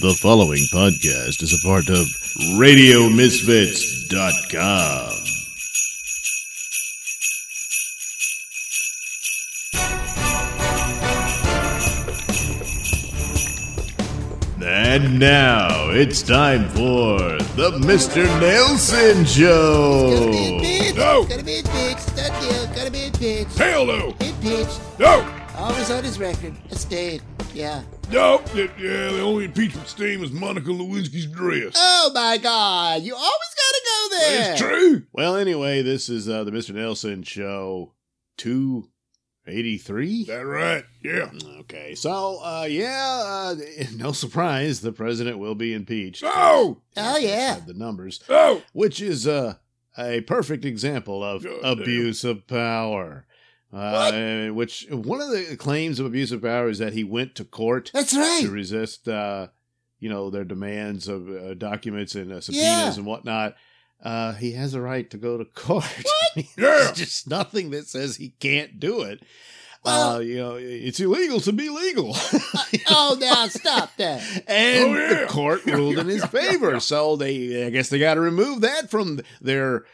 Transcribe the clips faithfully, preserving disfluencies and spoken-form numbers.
The following podcast is a part of radio misfits dot com. And now it's time for the Mister Nailsin Show. It's gonna be a bitch. No. It's gonna be a bitch. It's not you. It's gonna be a bitch. Hell no. It bitch. No. Always on his record. It stayed. Yeah. No. Yeah. The only impeachment stain was Monica Lewinsky's dress. Oh my God! You always gotta go there. It's true. Well, anyway, this is uh, the Mister Nailsin Show. Two. eighty-three? That right, yeah. Okay, so, uh, yeah, uh, no surprise, the president will be impeached. Oh! Oh, yeah. The numbers. Oh! Which is uh, a perfect example of God abuse damn. of power. Uh, which, one of the claims of abuse of power is that he went to court. That's right. To resist, uh, you know, their demands of uh, documents and uh, subpoenas yeah. and whatnot. Uh, he has a right to go to court. What? There's yeah. just nothing that says he can't do it. Well, uh, you know, it's illegal to be legal. uh, oh, now stop that. And oh, yeah. the court ruled in his favor. So they, I guess they got to remove that from their,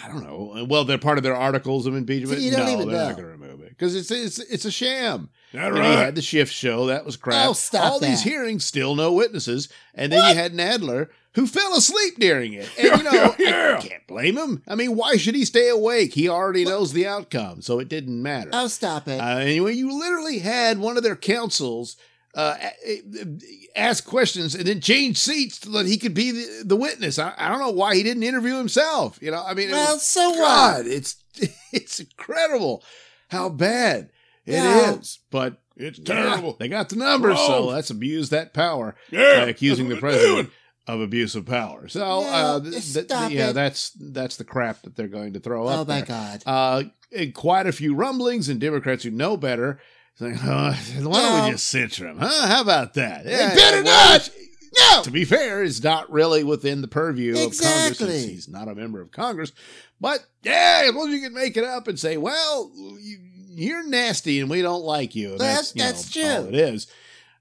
I don't know. Well, they're part of their articles of impeachment. So you don't no, even they're know. not going to remove it. Because it's, it's, it's a sham. That right. You had the Schiff show. That was crap. Oh, stop All that. these hearings, still no witnesses. And then what? you had Nadler, who fell asleep during it. And, you know, yeah. I can't blame him. I mean, why should he stay awake? He already what? knows the outcome, so it didn't matter. Oh, stop it. Uh, anyway, you literally had one of their counsels uh, ask questions and then change seats so that he could be the, the witness. I, I don't know why he didn't interview himself. You know, I mean, well, it was, so God, what? It's, it's incredible how bad it yeah. is, but it's terrible. Yeah, they got the numbers, Whoa. so let's abuse that power yeah. by accusing the president of abuse of power. So, no, uh, th- th- yeah, it. that's that's the crap that they're going to throw oh up. Oh, my there. God. Uh, and quite a few rumblings, and Democrats who know better saying, oh, why no. don't we just censure him? Huh? How about that? Yeah, better well, not! No! To be fair, it's not really within the purview exactly. of Congress. He's not a member of Congress. But, yeah, as long as you can make it up and say, well, you, you're nasty and we don't like you. And that's that's, that's you know, true. All it is.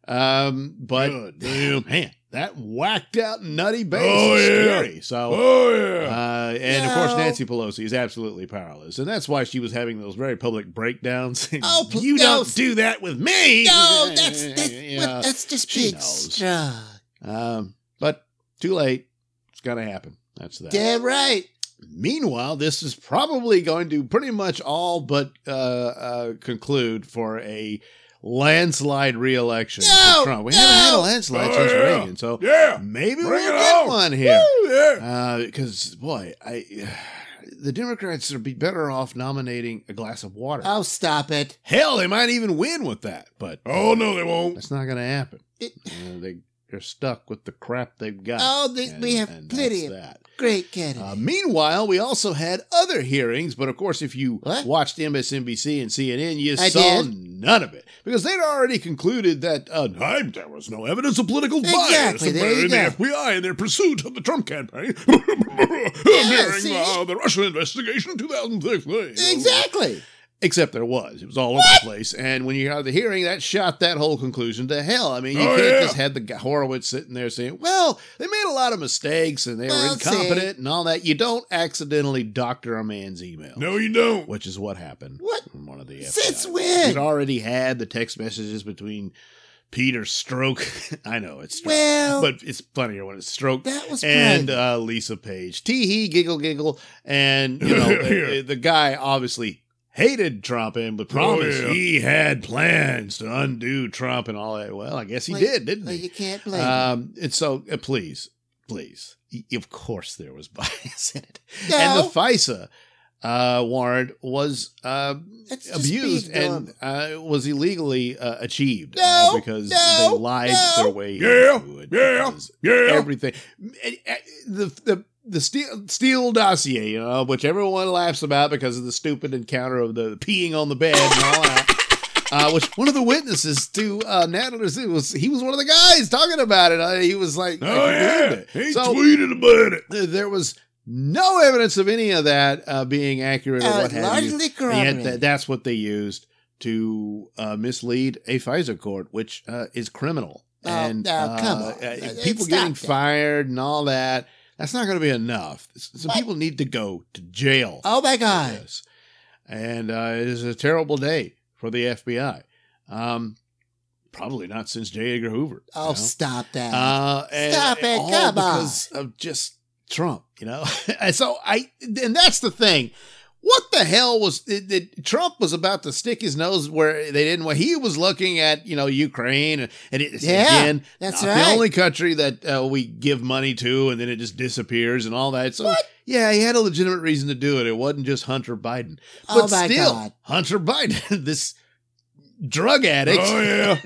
Um, but, Good, damn, man. That whacked out nutty bass oh, is scary. Yeah. So, oh, yeah. uh, and no. of course, Nancy Pelosi is absolutely powerless. And that's why she was having those very public breakdowns. Oh, pl- you no. don't do that with me. No, that's, that's, you know, that's just big strong. Um, but too late. It's going to happen. That's that. Damn right. Meanwhile, this is probably going to pretty much all but uh, uh, conclude for a landslide re-election no, for Trump. We no. haven't had a landslide oh, since yeah. Reagan, so yeah. maybe Bring we'll get on. one here. Because, yeah. uh, boy, I uh, the Democrats would be better off nominating a glass of water. Oh, stop it. Hell, they might even win with that. But oh, no, they won't. That's not going to happen. It, uh, they, they're stuck with the crap they've got. Oh, they, and, we have plenty of that. Great candidates. Uh, meanwhile, we also had other hearings, but of course, if you what? watched M S N B C and C N N, you I saw did. none of it because they'd already concluded that uh, there was no evidence of political exactly, bias in the F B I in their pursuit of the Trump campaign during yeah, uh, the Russian investigation in two thousand six. Exactly. Except there was. It was all what? over the place. And when you had the hearing, that shot that whole conclusion to hell. I mean, you oh, can't yeah. just have the Horowitz sitting there saying, well, they made a lot of mistakes and they well, were incompetent see. and all that. You don't accidentally doctor a man's email. No, you don't. Which is what happened. What? In one of the F B I. Since when? He'd already had the text messages between Peter Strzok. I know it's Strzok, well, but it's funnier when it's Strzok. That was and uh, Lisa Page. Tee hee, giggle, giggle. And, you know, the, the guy obviously hated Trump and but promised oh, yeah. he had plans to undo Trump and all that. Well, I guess he like, did, didn't like he? You can't blame um, him. And so, uh, please, please, of course there was bias in it. No. And the FISA uh, warrant was uh, abused and uh, was illegally uh, achieved no, uh, because no, they lied no. their way yeah, into it. Yeah, yeah. Everything. The, the, The Steele, Steele Dossier, you know, which everyone laughs about because of the stupid encounter of the peeing on the bed and all that, uh, which one of the witnesses to uh, Nadler's, it was he was one of the guys talking about it. Uh, he was like, oh, I yeah, it. he so, tweeted about it. Th- there was no evidence of any of that uh, being accurate uh, or what have you. Yet th- that's what they used to uh, mislead a FISA court, which uh, is criminal. Oh, and oh, come uh, on. Uh, people getting fired and all that. That's not going to be enough. Some what? people need to go to jail. Oh, my God. And uh, it is a terrible day for the F B I. Um, probably not since J. Edgar Hoover. Oh, you know? stop that. Uh, stop it. All come because on. Of just Trump, you know? and so I, and that's the thing. What the hell was it, it, Trump was about to stick his nose where they didn't? Well, he was looking at, you know, Ukraine, and, and it's yeah, again, that's not right. the only country that uh, we give money to, and then it just disappears and all that. So, what? yeah, he had a legitimate reason to do it. It wasn't just Hunter Biden, but oh my still, God. Hunter Biden, this drug addict, oh yeah,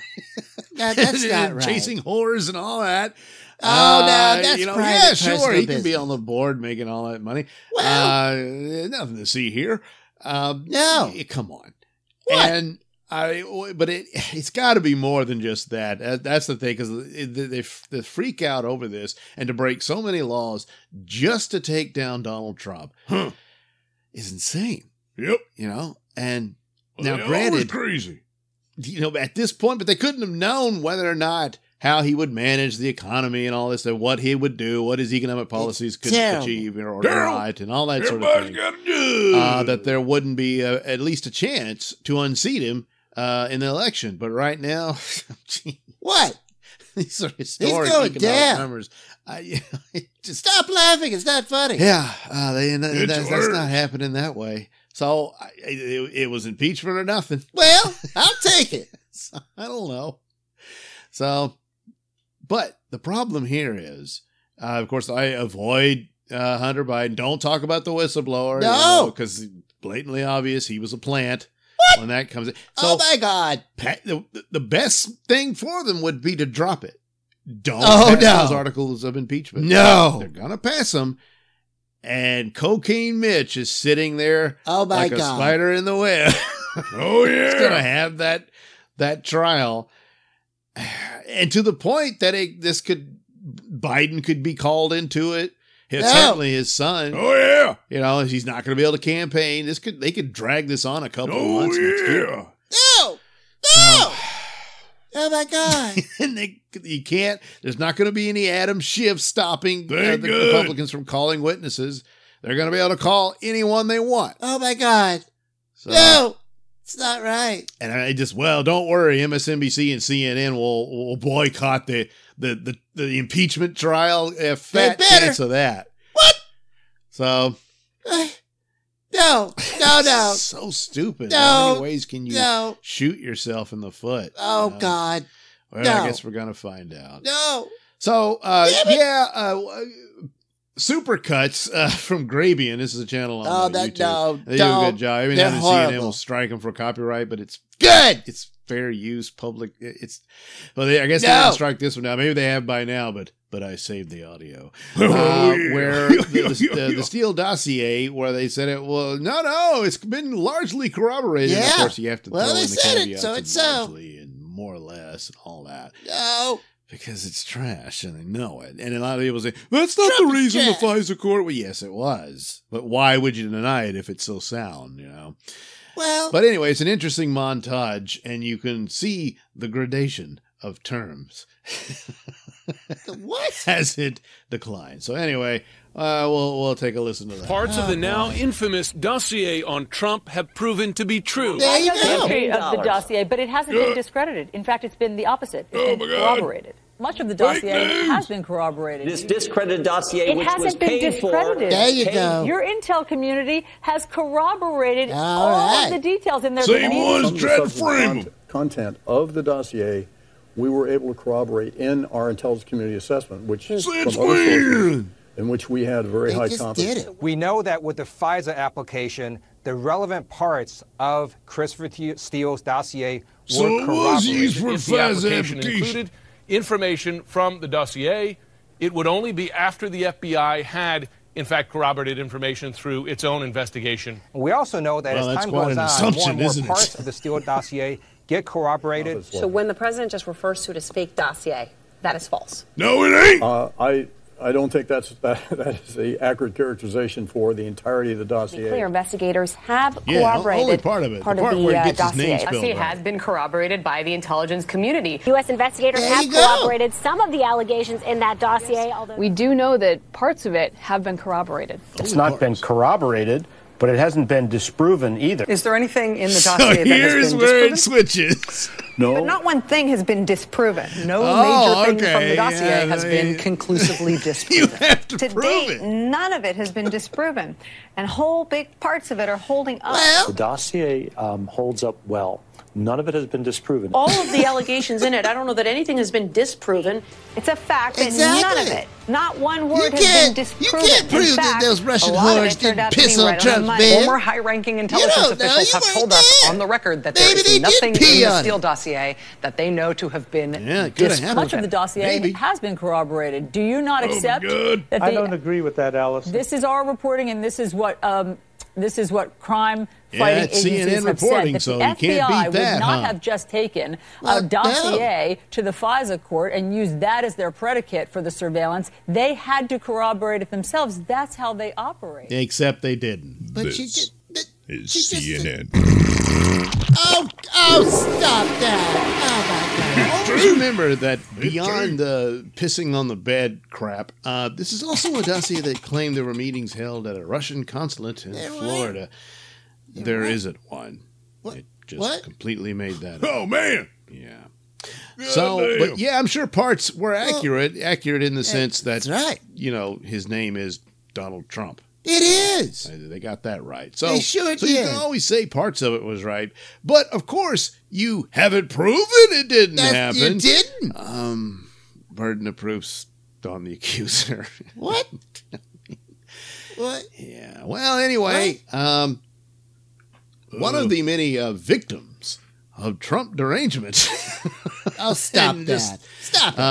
that, that's not right, chasing whores and all that. Oh, no, that's uh, you know, private, yeah, sure, he business. Can be on the board making all that money. Well, uh, nothing to see here. Um, no, come on. What? And I, but it it's got to be more than just that. That's the thing, because they they freak out over this and to break so many laws just to take down Donald Trump huh. is insane. Yep, you know. And well, now, granted, crazy, you know, at this point, but they couldn't have known whether or not. How he would manage the economy and all this, and what he would do, what his economic policies could achieve or not, and all that sort of thing. Uh, that there wouldn't be a, at least a chance to unseat him uh, in the election. But right now, what? These are historic economic numbers. I, you know, just, Stop laughing. It's not funny. Yeah. Uh, they, that, that's, that's not happening that way. So I, it, it was impeachment or nothing. Well, I'll take it. So, I don't know. So... But the problem here is, uh, of course, I avoid uh, Hunter Biden. Don't talk about the whistleblower. No. Because you know, blatantly obvious he was a plant. What? When that comes in. So, oh, my God. Pa- the, the best thing for them would be to drop it. Don't oh, pass no. those articles of impeachment. No. They're going to pass them. And Cocaine Mitch is sitting there oh, my like God. a spider in the web. oh, yeah. He's going to have that that trial. And to the point that it, this could, Biden could be called into it. His, no. Certainly his son. Oh, yeah. You know, he's not going to be able to campaign. This could, they could drag this on a couple oh, of months. Yeah. Next year. No. No. Uh, oh, my God. And they, you can't, there's not going to be any Adam Schiff stopping uh, the good. Republicans from calling witnesses. They're going to be able to call anyone they want. Oh, my God. So, no. It's not right. And I just, well, don't worry. M S N B C and C N N will, will boycott the, the, the, the impeachment trial. A fat chance of that. What? So. Uh, no, no, no. So stupid. No, How many ways can you no. shoot yourself in the foot? Oh, you know? God. Well, no. I guess we're going to find out. No. So, uh, yeah. Uh, Supercuts uh, from Grabian. This is a channel on oh, that, YouTube. No, they do a good job. Every now and then C N N will strike them for copyright, but it's good. It's fair use, public. It's well, they, I guess no. they didn't strike this one now. Maybe they have by now, but but I saved the audio uh, where the, the, the, the Steele Dossier, where they said it. Well, no, no, it's been largely corroborated. Yeah. Of course, you have to. Well, throw they in the said it, so it's so, and more or less, and all that. No. Because it's trash, and they know it. And a lot of people say, that's not Trump the reason the FISA court... Well, yes, it was. But why would you deny it if it's so sound, you know? Well... But anyway, it's an interesting montage, and you can see the gradation of terms. What? As it declines. So anyway, uh, we'll, we'll take a listen to that. Parts oh, of the now boy. infamous dossier on Trump have proven to be true. There you go. Of the dossier, but it hasn't yeah. been discredited. In fact, it's been the opposite. It's oh been corroborated. Much of the dossier Lightning. has been corroborated. This discredited dossier, it which hasn't was been paid discredited. For. There you paid. go. Your intel community has corroborated all, all right. of the details in their same ones tried to frame content of the dossier. We were able to corroborate in our intelligence community assessment, which from other sources, in which we had very they high just confidence. Did it. We know that with the FISA application, the relevant parts of Christopher Steele's dossier so were corroborated. So if the application included information from the dossier, it would only be after the F B I had, in fact, corroborated information through its own investigation. We also know that well, as time goes on, more and more parts it? of the Steele dossier get corroborated. So when the president just refers to it as fake dossier, that is false. No, it ain't. Uh, I I don't think that's that, that is the accurate characterization for the entirety of the dossier. To be clear, investigators have corroborated yeah, part of it. Part the part of the where uh, gets dossier. The dossier has been corroborated by the intelligence community. U S investigators there have corroborated go. some of the allegations in that dossier. Although we do know that parts of it have been corroborated. It's not been corroborated, but it hasn't been disproven either. Is there anything in the dossier so that here's has been where disproven? It switches. No. But not one thing has been disproven. No oh, major thing okay. from the dossier yeah, has I mean, been conclusively disproven. You have to, to prove date, it. None of it has been disproven. And whole big parts of it are holding up. Well. The dossier um, holds up well. None of it has been disproven. All of the allegations in it, I don't know that anything has been disproven. It's a fact that exactly. none of it, not one word has been disproven. You can't prove fact, that those Russian whores didn't piss on right Trump's bed. Former high-ranking intelligence officials have told dead. us on the record that Maybe there is nothing in the Steele dossier that they know to have been yeah, disproven. Much of the dossier Maybe. has been corroborated. Do you not oh, accept God. that they... I don't agree with that, Alice. This is our reporting, and this is what... Um, This is what crime fighting yeah, agencies have said, that the so F B I would that, not huh? have just taken Locked a dossier down. to the FISA court and used that as their predicate for the surveillance. They had to corroborate it themselves. That's how they operate. Except they didn't. But this she did, but is she C N N. Just, oh, oh, stop that. Oh, my God. Always remember that beyond the pissing on the bed crap, uh, this is also a dossier that claimed there were meetings held at a Russian consulate in Florida. There isn't one. What? It just what? completely made that up. Oh, man. Yeah. So, but yeah, I'm sure parts were accurate, well, accurate in the sense that, right. you know, his name is Donald Trump. It is. They got that right. So, they sure so you can always say parts of it was right. But, of course, you haven't proven it didn't That's, happen. It didn't. Um, burden of proof's on the accuser. What? What? Yeah. Well, anyway, what? um, one of the many uh, victims of Trump derangement. Oh, stop that. This, stop it. Uh,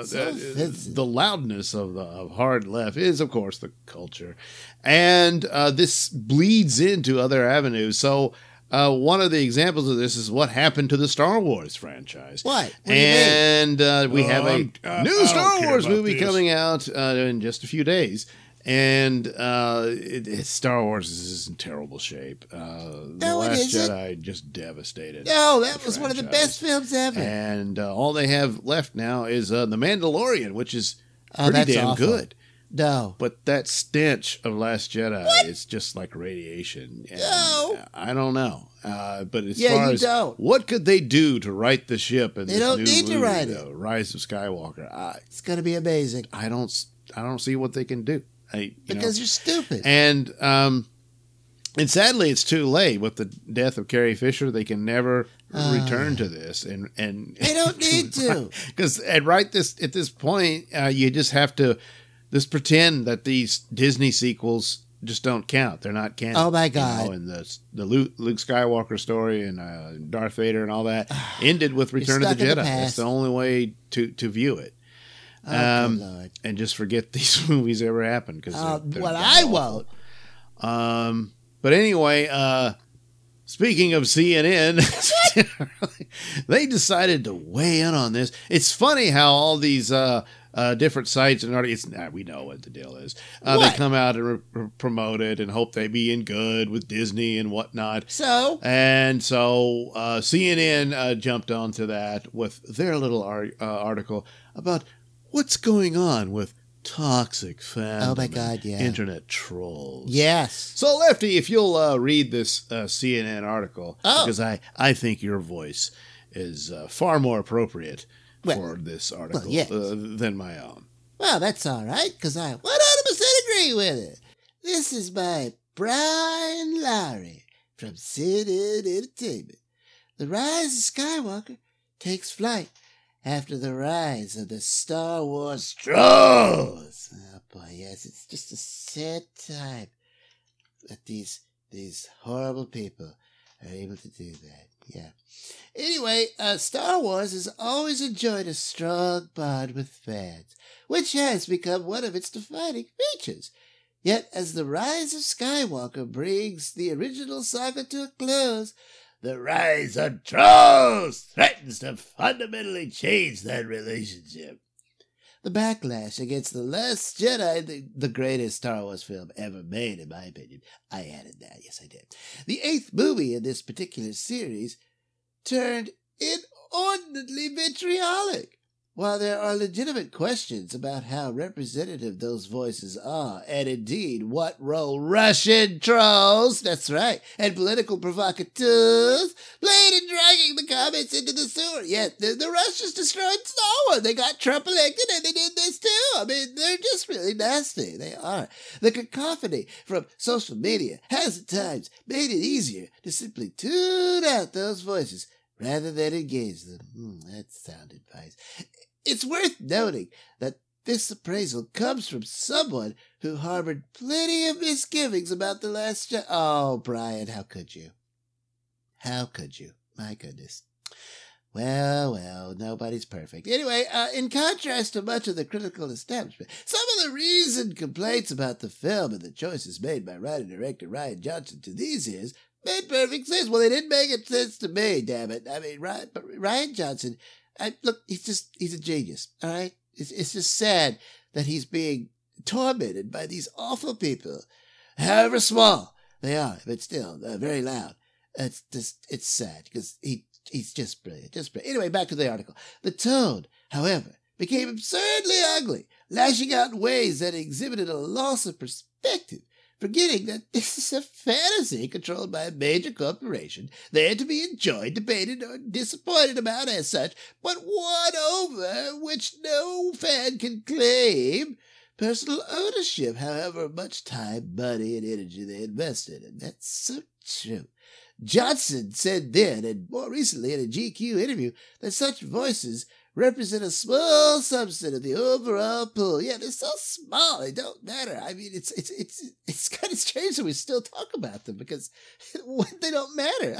uh, so uh, the loudness of the of hard left is, of course, the culture. And uh, this bleeds into other avenues. So uh, one of the examples of this is what happened to the Star Wars franchise. What? what and uh, we oh, have a I, new I Star Wars movie this. coming out uh, in just a few days. And uh, it, it, Star Wars is in terrible shape. Uh, no, The Last Jedi just devastated. No, that was franchise. one of the best films ever. And uh, all they have left now is uh, The Mandalorian, which is pretty oh, damn awful. good. No. But that stench of Last Jedi what? is just like radiation. And no. I don't know. Uh, but as yeah, far you as don't. what could they do to right the ship in they this don't new need movie, to write it. Rise of Skywalker? I, it's going to be amazing. I don't, I don't see what they can do. I, you because know. you're stupid. And um, and sadly, it's too late. With the death of Carrie Fisher, they can never uh, return to this. And, and They don't need to. Because at right this at this point, uh, you just have to just pretend that these Disney sequels just don't count. They're not canon. Oh, my God. You know, and the, the Luke, Luke Skywalker story and uh, Darth Vader and all that ended with Return of the Jedi. The That's the only way to, to view it. Oh, um, Lord. And just forget these movies ever happened. Because uh, well, I awful. won't. Um, but anyway, uh, speaking of C N N, they decided to weigh in on this. It's funny how all these uh, uh, different sites and articles, nah, we know what the deal is. Uh, they come out and re- re- promote it and hope they be in good with Disney and whatnot. So and so uh, C N N uh, jumped onto that with their little ar- uh, article about. What's going on with toxic fandom? Oh, my God, yeah. Internet trolls. Yes. So, Lefty, if you'll uh, read this uh, C N N article, oh. because I, I think your voice is uh, far more appropriate well, for this article well, yes. uh, than my own. Well, that's all right, because I one hundred percent agree with it. This is by Brian Lowry from C N N Entertainment. The Rise of Skywalker takes flight after the rise of the Star Wars trolls. Oh boy, yes, it's just a sad time that these these horrible people are able to do that. Yeah. Anyway, uh, Star Wars has always enjoyed a strong bond with fans, which has become one of its defining features. Yet, as the Rise of Skywalker brings the original saga to a close, the rise of trolls threatens to fundamentally change that relationship. the backlash against The Last Jedi, the, the greatest Star Wars film ever made, in my opinion. I added that, yes I did. The eighth movie in this particular series turned inordinately vitriolic. While there are legitimate questions about how representative those voices are, and indeed what role Russian trolls, that's right, and political provocateurs played in dragging the comments into the sewer. Yet the, the Russians destroyed Star Wars. They got Trump elected and they did this too. I mean, they're just really nasty. They are. The cacophony from social media has at times made it easier to simply tune out those voices rather than engage them. Mm, that's sound advice. It's worth noting that this appraisal comes from someone who harbored plenty of misgivings about the last... Jo- oh, Brian, how could you? How could you? My goodness. Well, well, nobody's perfect. Anyway, uh, in contrast to much of the critical establishment, some of the reasoned complaints about the film and the choices made by writer director Ryan Johnson to these is... made perfect sense. Well, they didn't make it sense to me, damn it. I mean, Ryan, Ryan Johnson, I, look, he's just, he's a genius, all right? It's, it's just sad that he's being tormented by these awful people, however small they are, but still uh, very loud. It's just, it's sad because he, he's just brilliant, just brilliant. Anyway, back to the article. The tone, however, became absurdly ugly, lashing out in ways that exhibited a loss of perspective, forgetting that this is a fantasy controlled by a major corporation, there to be enjoyed, debated, or disappointed about as such, but won over, which no fan can claim personal ownership, however much time, money, and energy they invested. And that's so true. Johnson said then, and more recently in a G Q interview, that such voices represent a small subset of the overall pool. Yeah, they're so small, they don't matter. I mean, it's it's it's it's kind of strange that we still talk about them because they don't matter.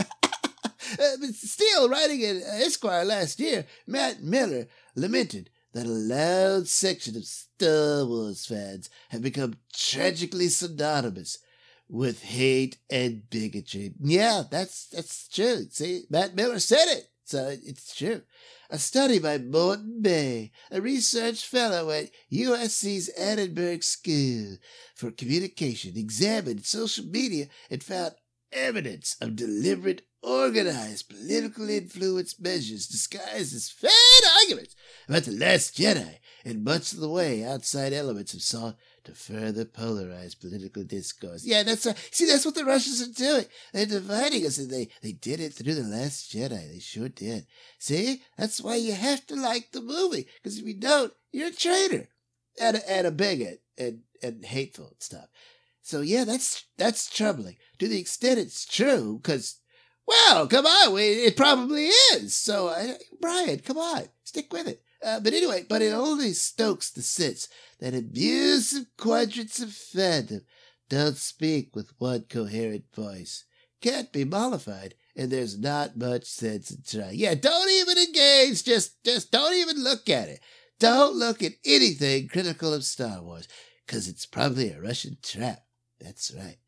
Still, writing in Esquire last year, Matt Miller lamented that a loud section of Star Wars fans have become tragically synonymous with hate and bigotry. Yeah, that's that's true. See, Matt Miller said it. So it's true. A study by Morton May, a research fellow at U S C's Annenberg School for Communication, examined social media and found evidence of deliberate, organized, politically influenced measures disguised as fan arguments about The Last Jedi in much of the way outside elements have sought to further polarize political discourse. Yeah, that's uh, see, that's what the Russians are doing. They're dividing us, and they, they did it through The Last Jedi. They sure did. See, that's why you have to like the movie, because if you don't, you're a traitor and a, and a bigot and, and hateful and stuff. So yeah, that's that's troubling to the extent it's true, because, well, come on, we, it probably is. So, uh, Brian, come on, stick with it. Uh, but anyway, but it only stokes the sense that abusive quadrants of fandom don't speak with one coherent voice, can't be mollified, and there's not much sense in trying. Yeah, don't even engage, just, just don't even look at it. Don't look at anything critical of Star Wars, because it's probably a Russian trap. That's right.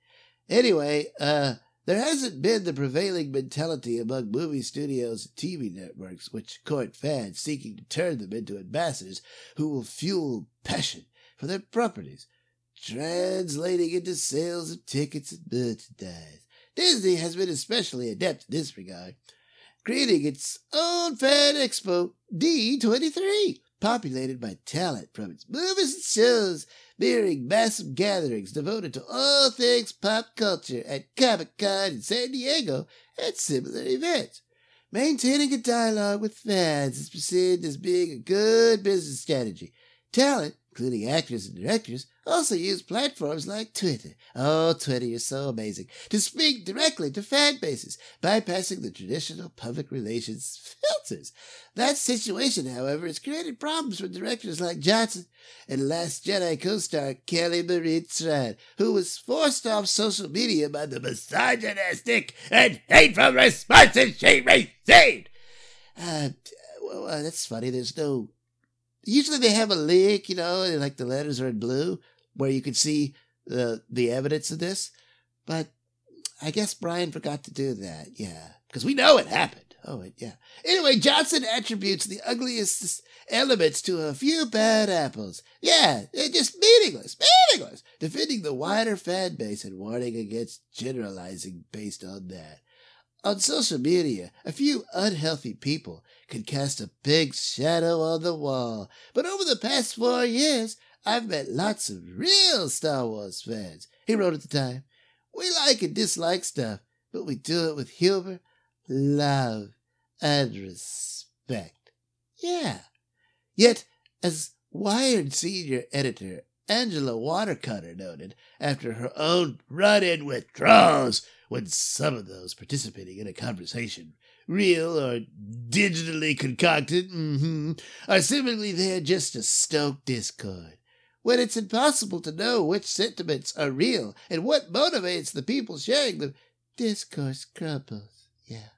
Anyway, uh, there hasn't been the prevailing mentality among movie studios and T V networks, which court fans seeking to turn them into ambassadors who will fuel passion for their properties, translating into sales of tickets and merchandise. Disney has been especially adept in this regard, creating its own fan expo, D twenty-three, populated by talent from its movies and shows, mirroring massive gatherings devoted to all things pop culture at Comic-Con in San Diego and similar events. Maintaining a dialogue with fans is perceived as being a good business strategy. Talent, including actors and directors, also use platforms like Twitter. Oh, Twitter, you're so amazing. To speak directly to fan bases, bypassing the traditional public relations filters. That situation, however, has created problems for directors like Johnson and Last Jedi co-star Kelly Marie Tran, who was forced off social media by the misogynistic and hateful responses she received. Uh, well, uh, that's funny. There's no... Usually they have a link, you know, and like the letters are in blue, where you can see the the evidence of this. But I guess Brian forgot to do that, yeah. Because we know it happened, Oh, wait, yeah. Anyway, Johnson attributes the ugliest elements to a few bad apples. Yeah, they're just meaningless, meaningless, defending the wider fan base and warning against generalizing based on that. On social media, a few unhealthy people can cast a big shadow on the wall. But over the past four years, I've met lots of real Star Wars fans. He wrote at the time, "We like and dislike stuff, but we do it with humor, love, and respect." Yeah. Yet, as Wired senior editor Angela Watercutter noted after her own run-in with trolls, when some of those participating in a conversation, real or digitally concocted, mm-hmm, are seemingly there just to stoke discord, when it's impossible to know which sentiments are real and what motivates the people sharing them, discourse crumbles. Yeah,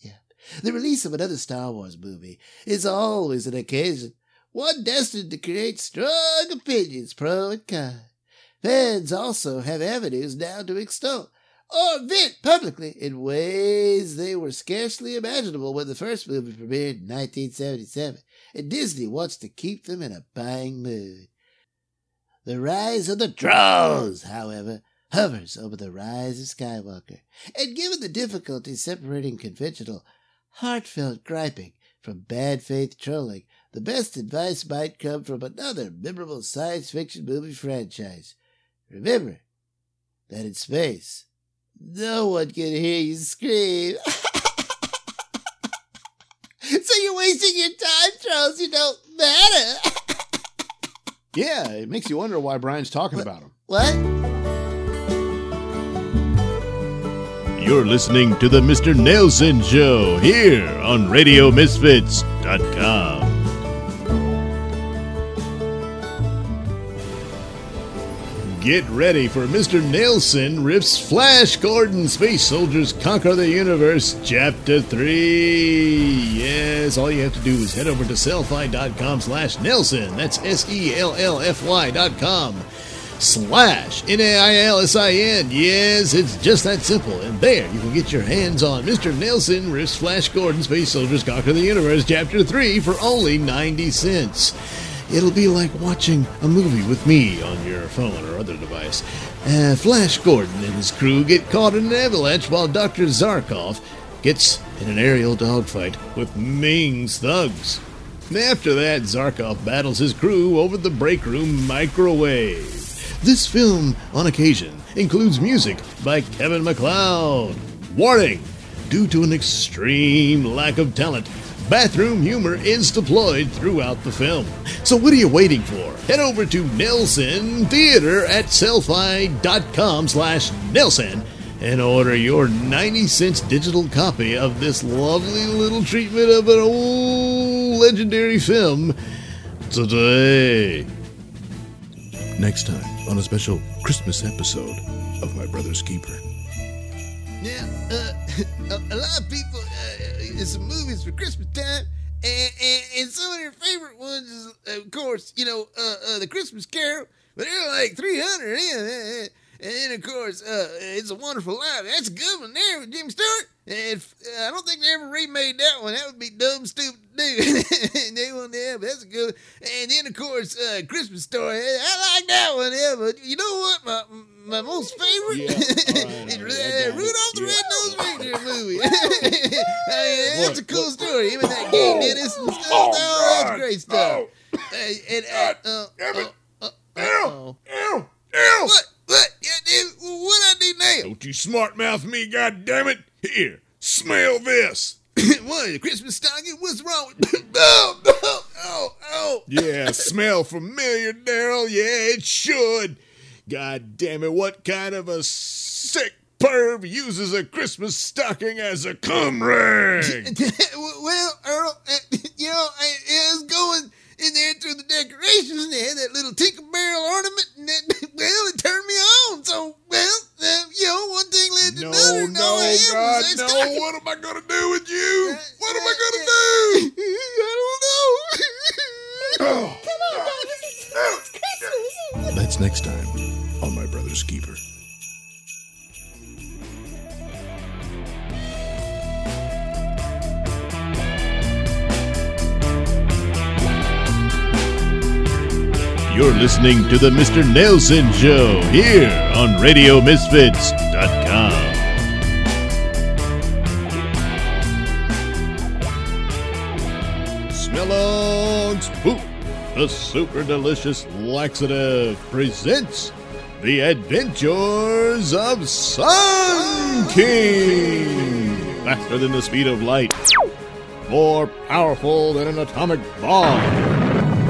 yeah. The release of another Star Wars movie is always an occasion, one destined to create strong opinions pro and con. Fans also have avenues now to extol or vent publicly in ways they were scarcely imaginable when the first movie premiered in nineteen seventy-seven, and Disney wants to keep them in a buying mood. The rise of the trolls, however, hovers over the Rise of Skywalker, and given the difficulty separating conventional, heartfelt griping from bad faith trolling, the best advice might come from another memorable science fiction movie franchise. Remember that in space, no one can hear you scream. So you're wasting your time, trolls. You don't matter. Yeah, it makes you wonder why Brian's talking what, about him. What? You're listening to the Mister Nailsin Show here on radio misfits dot com. Get ready for Mister Nailsin rips Flash Gordon Space Soldiers Conquer the Universe Chapter three. Yes, all you have to do is head over to Sellfy.com slash Nailsin. That's S-E-L-L-F-Y dot com slash N-A-I-L-S-I-N. Yes, it's just that simple. And there, you can get your hands on Mister Nailsin rips Flash Gordon Space Soldiers Conquer the Universe Chapter three for only ninety cents. It'll be like watching a movie with me on your phone or other device. Uh, Flash Gordon and his crew get caught in an avalanche while Doctor Zarkov gets in an aerial dogfight with Ming's thugs. After that, Zarkov battles his crew over the break room microwave. This film, on occasion, includes music by Kevin MacLeod. Warning! Due to an extreme lack of talent, bathroom humor is deployed throughout the film. So what are you waiting for? Head over to Nailsin Theater at Sellfy.com slash Nailsin and order your ninety cents digital copy of this lovely little treatment of an old legendary film today. Next time on a special Christmas episode of My Brother's Keeper. Yeah, uh, a lot of people uh, in some movies for Christmas time, and, and, and some of their favorite ones is, of course, you know, uh, uh, the Christmas Carol, but they're like three hundred, yeah, and then, of course, uh, It's a Wonderful Life. That's a good one there with Jimmy Stewart, and uh, I don't think they ever remade that one. That would be dumb, stupid, dude. They won't have, but that's a good one. And then, of course, uh, Christmas Story, I like that one, yeah, but you know what, my... My most favorite yeah. right, is right, Rudolph the Red-Nosed Reindeer movie. I mean, that's a cool story. Even that game, Dennis and stuff. Oh, oh, that's great stuff. Oh. Hey, and, uh, uh, uh, uh, ew, ew, ew. What? What? What I do now? Don't you smart mouth me, goddammit. Here, smell this. What, a Christmas stocking? What's wrong with... Oh, oh, oh, oh. Yeah, smell familiar, Daryl. Yeah, it should. God damn it, what kind of a sick perv uses a Christmas stocking as a cum rag? Well, Earl, you know, it was going in there through the decorations, and they had that little Tinkerbell ornament, and that, well, it turned me on. So, well, you know, one thing led to no, another. No, no, God, no, stocking. What am I going to do with you? Uh, what am uh, I going to uh, do? I don't know. Oh. Come on, dog, it's, it's Christmas. That's next time on My Brother's Keeper. You're listening to the Mister Nailsin Show here on radio misfits dot com. Smellog's Poop, the super delicious laxative, presents The Adventures of Sun King. Faster than the speed of light, more powerful than an atomic bomb,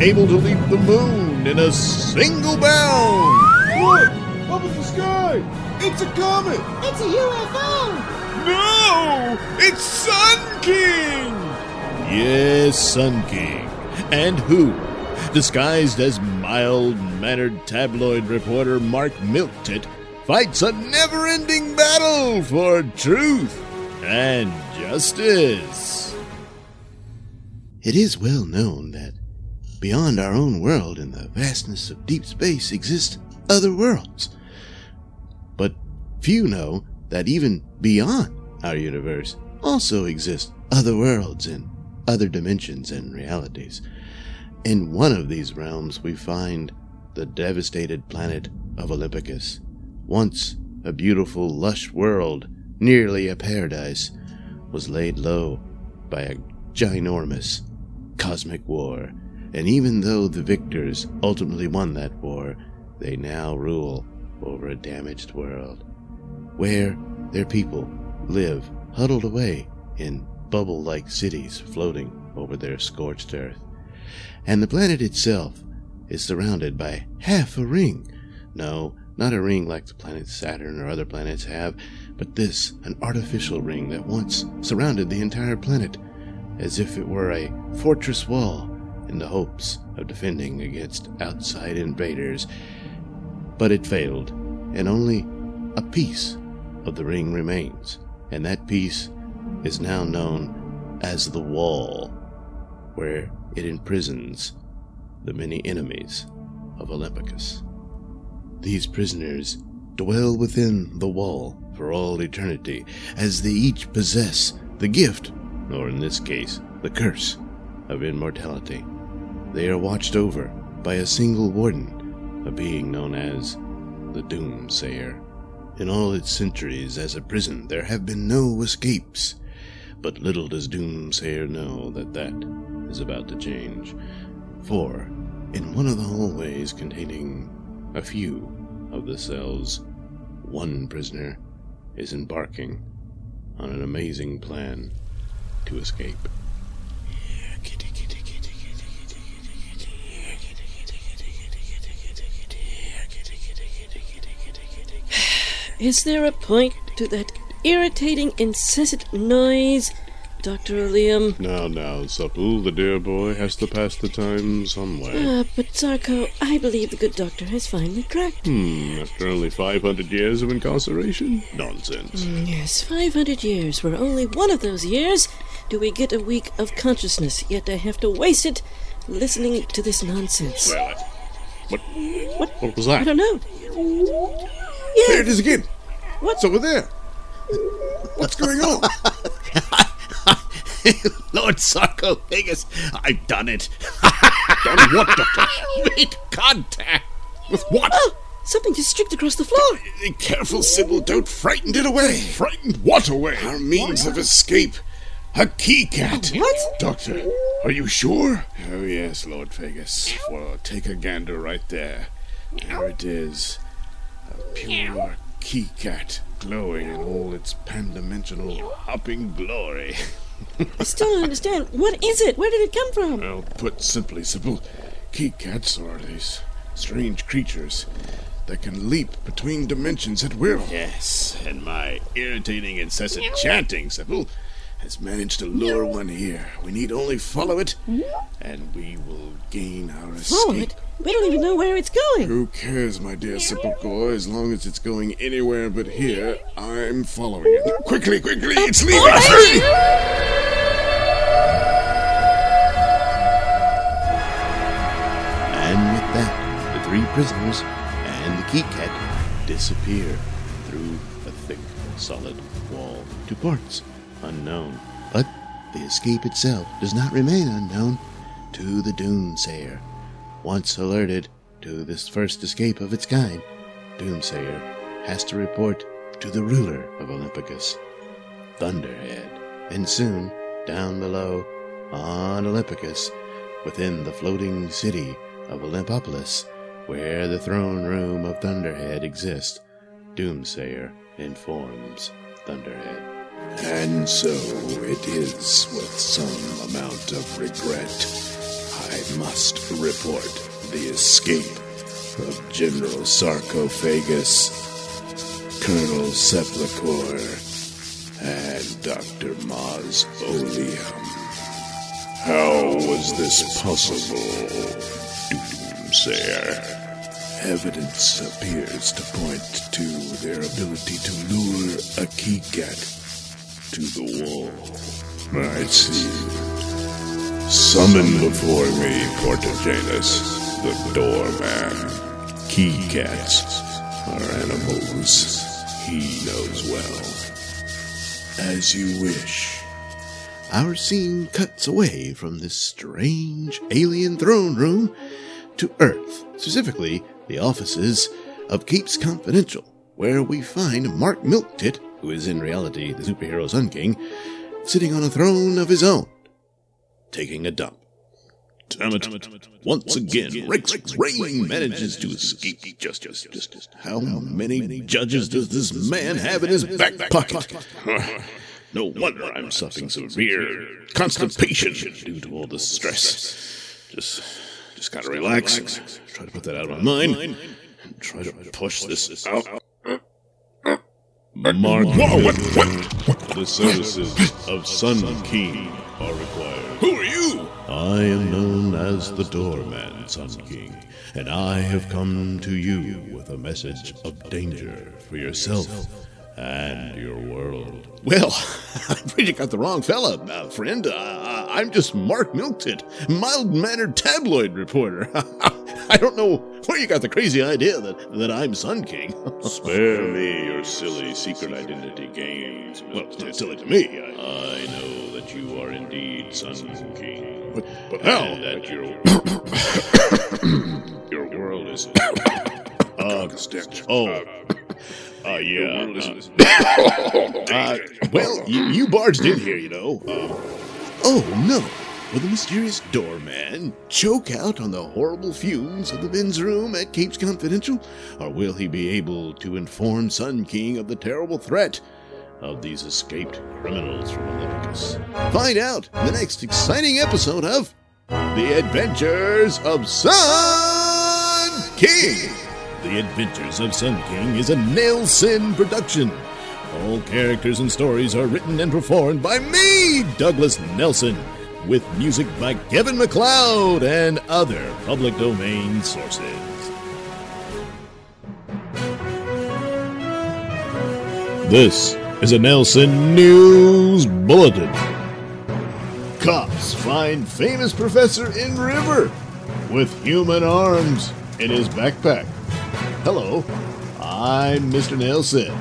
able to leap the moon in a single bound. Look! Up in the sky! It's a comet! It's a U F O! No! It's Sun King! Yes, Sun King. And who? Disguised as mild-mannered tabloid reporter Mark Milktit, fights a never-ending battle for truth and justice. It is well known that beyond our own world, in the vastness of deep space, exist other worlds. But few know that even beyond our universe also exist other worlds and other dimensions and realities. In one of these realms we find the devastated planet of Olympicus, once a beautiful, lush world, nearly a paradise, was laid low by a ginormous cosmic war, and even though the victors ultimately won that war, they now rule over a damaged world, where their people live huddled away in bubble-like cities floating over their scorched earth. And the planet itself is surrounded by half a ring. No, not a ring like the planet Saturn or other planets have, but this, an artificial ring that once surrounded the entire planet, as if it were a fortress wall in the hopes of defending against outside invaders. But it failed, and only a piece of the ring remains, and that piece is now known as the Wall, where it imprisons the many enemies of Olympicus. These prisoners dwell within the Wall for all eternity, as they each possess the gift, or in this case, the curse, of immortality. They are watched over by a single warden, a being known as the Doomsayer. In all its centuries as a prison, there have been no escapes, but little does Doomsayer know that that is about to change. For in one of the hallways containing a few of the cells, one prisoner is embarking on an amazing plan to escape. Is there a point to that irritating, incessant noise, Doctor Liam? Now, now, Supple, the dear boy has to pass the time somewhere. Uh, but, Zarko, I believe the good doctor has finally cracked. Hmm, after only five hundred years of incarceration? Nonsense. Mm, yes, five hundred years, where only one of those years do we get a week of consciousness, yet I have to waste it listening to this nonsense. Well, I, what, what? What was that? I don't know. Yeah. There it is again. What's over there? What's going on? Lord Sarcophagus, I've done it. Done what, Doctor? Made contact. With what? Oh, something just streaked across the floor. Careful, Sybil, don't frighten it away. Frightened what away? Our means what? Of escape. A key cat. Oh, what? Doctor, are you sure? Oh, yes, Lord Vegas. Well, take a gander right there. There it is. A pure key cat, glowing in all its pan-dimensional hopping glory. I still don't understand. What is it? Where did it come from? Well, put simply, Sybil, key cats are these strange creatures that can leap between dimensions at will. Yes, and my irritating, incessant chanting, Sybil, has managed to lure one here. We need only follow it, and we will gain our escape. Follow it? We don't even know where it's going. Who cares, my dear Sepulchre? As long as it's going anywhere but here, I'm following it. No, quickly, quickly, it's leaving! Hurry! And with that, the three prisoners and the key cat disappear through a thick, solid wall to parts unknown. But the escape itself does not remain unknown to the Doomsayer. Once alerted to this first escape of its kind, Doomsayer has to report to the ruler of Olympicus, Thunderhead, and soon, down below, on Olympicus, within the floating city of Olympopolis, where the throne room of Thunderhead exists, Doomsayer informs Thunderhead. And so it is with some amount of regret I must report the escape of General Sarcophagus, Colonel Sepulchre, and Doctor Maz Oleum. How was this possible, Doomsayer? Evidence appears to point to their ability to lure a keycat to the wall. I see. Summon before me, Portajanus, the doorman. Keycats are animals he knows well. As you wish. Our scene cuts away from this strange alien throne room to Earth, specifically the offices of Keeps Confidential, where we find Mark Milktit, who is in reality the superhero Sun King, sitting on a throne of his own, taking a dump. Damn it. Once again, Rex Rain manages to escape justice. Just how many judges does this man have in his back pocket? No wonder I'm suffering severe constipation due to all the stress. Just... Just gotta relax, relax. Try to put that out of my mind, and try to push this out. Mark, the services of Sun King are required. Who are you? I am known as the Doorman, Sun King, and I have come to you with a message of danger for yourself and your world. Well, I'm afraid you got the wrong fella, uh, friend. Uh, I'm just Mark Milktit, mild-mannered tabloid reporter. I don't know where you got the crazy idea that, that I'm Sun King. Spare me your silly secret identity games, Milktit. Well, it's silly to me. I, I know that you are indeed Sun King. But, but how? And that your, your world is... Uh, oh... Uh, yeah. Uh, uh, well, you, you barged in here, you know. Uh, oh, no. Will the mysterious doorman choke out on the horrible fumes of the men's room at Keeps Confidential? Or will he be able to inform Sun King of the terrible threat of these escaped criminals from Olympicus? Find out in the next exciting episode of The Adventures of Sun King! The Adventures of Sun King is a Nailsin production. All characters and stories are written and performed by me, Douglas Nelson, with music by Kevin MacLeod and other public domain sources. This is a Nailsin News Bulletin. Cops find famous professor in river with human arms in his backpack. Hello, I'm Mister Nailsin.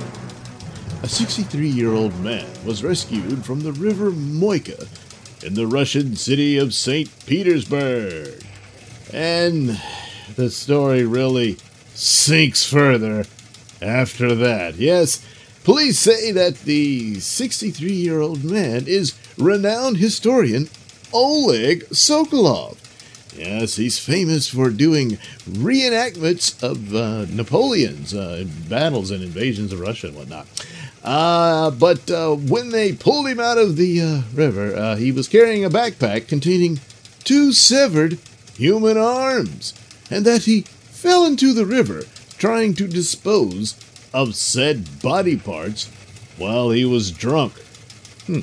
A sixty-three-year-old man was rescued from the River Moika in the Russian city of Saint Petersburg. And the story really sinks further after that. Yes, police say that the sixty-three-year-old man is renowned historian Oleg Sokolov. Yes, he's famous for doing reenactments of uh, Napoleon's uh, battles and invasions of Russia and whatnot. Uh, but uh, when they pulled him out of the uh, river, uh, he was carrying a backpack containing two severed human arms, and that he fell into the river trying to dispose of said body parts while he was drunk. Hmm.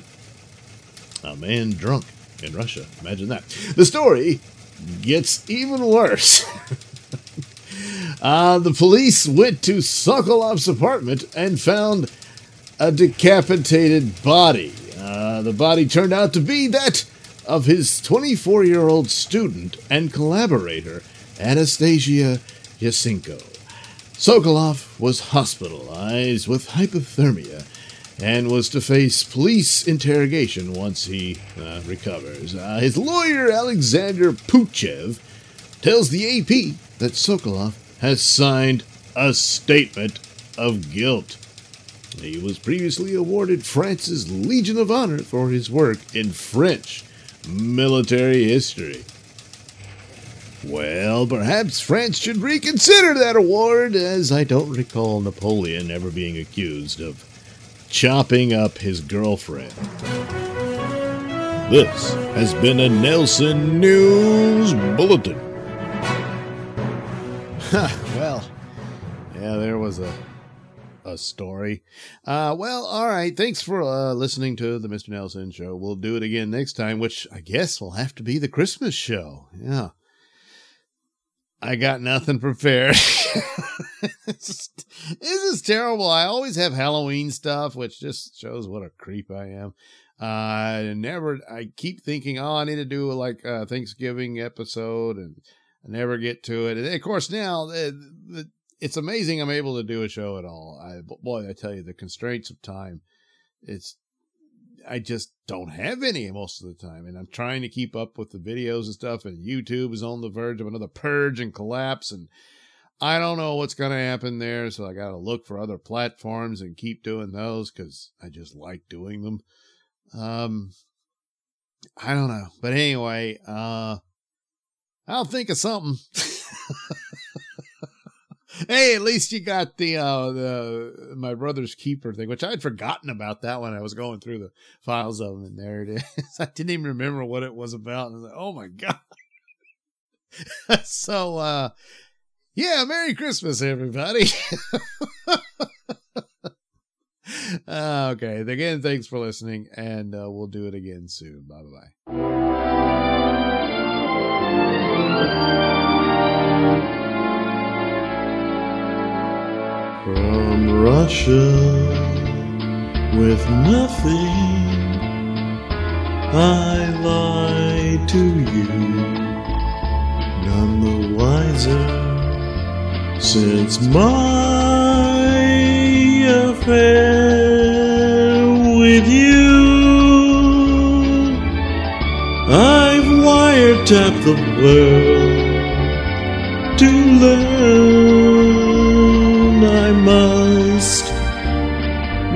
A man drunk in Russia. Imagine that. The story gets even worse. uh, the police went to Sokolov's apartment and found a decapitated body. Uh, the body turned out to be that of his twenty-four-year-old student and collaborator, Anastasia Yasenko. Sokolov was hospitalized with hypothermia and was to face police interrogation once he uh, recovers. Uh, his lawyer, Alexander Puchev, tells the A P that Sokolov has signed a statement of guilt. He was previously awarded France's Legion of Honor for his work in French military history. Well, perhaps France should reconsider that award, as I don't recall Napoleon ever being accused of chopping up his girlfriend. This has been a Nailsin News Bulletin. Well, yeah, there was a a story. Uh, well, all right. Thanks for uh, listening to the Mister Nailsin Show. We'll do it again next time, which I guess will have to be the Christmas show. Yeah. I got nothing prepared. It's just, this is terrible. I always have Halloween stuff, which just shows what a creep I am. Uh, I never, I keep thinking, oh, I need to do like a Thanksgiving episode, and I never get to it. And of course, now it's amazing I'm able to do a show at all. I, boy, I tell you, the constraints of time, it's, I just don't have any most of the time. And I'm trying to keep up with the videos and stuff. And YouTube is on the verge of another purge and collapse. And I don't know what's going to happen there. So I got to look for other platforms and keep doing those, because I just like doing them. Um, I don't know. But anyway, uh, I'll think of something. Hey, at least you got the uh, the My Brother's Keeper thing, which I had forgotten about that when I was going through the files of them, and there it is. I didn't even remember what it was about. I was like, oh my god! So, uh, yeah, Merry Christmas, everybody. uh, okay, again, thanks for listening, and uh, we'll do it again soon. Bye bye. From Russia with nothing, I lied to you, none the wiser since my affair with you. I've wiretapped the world to learn I must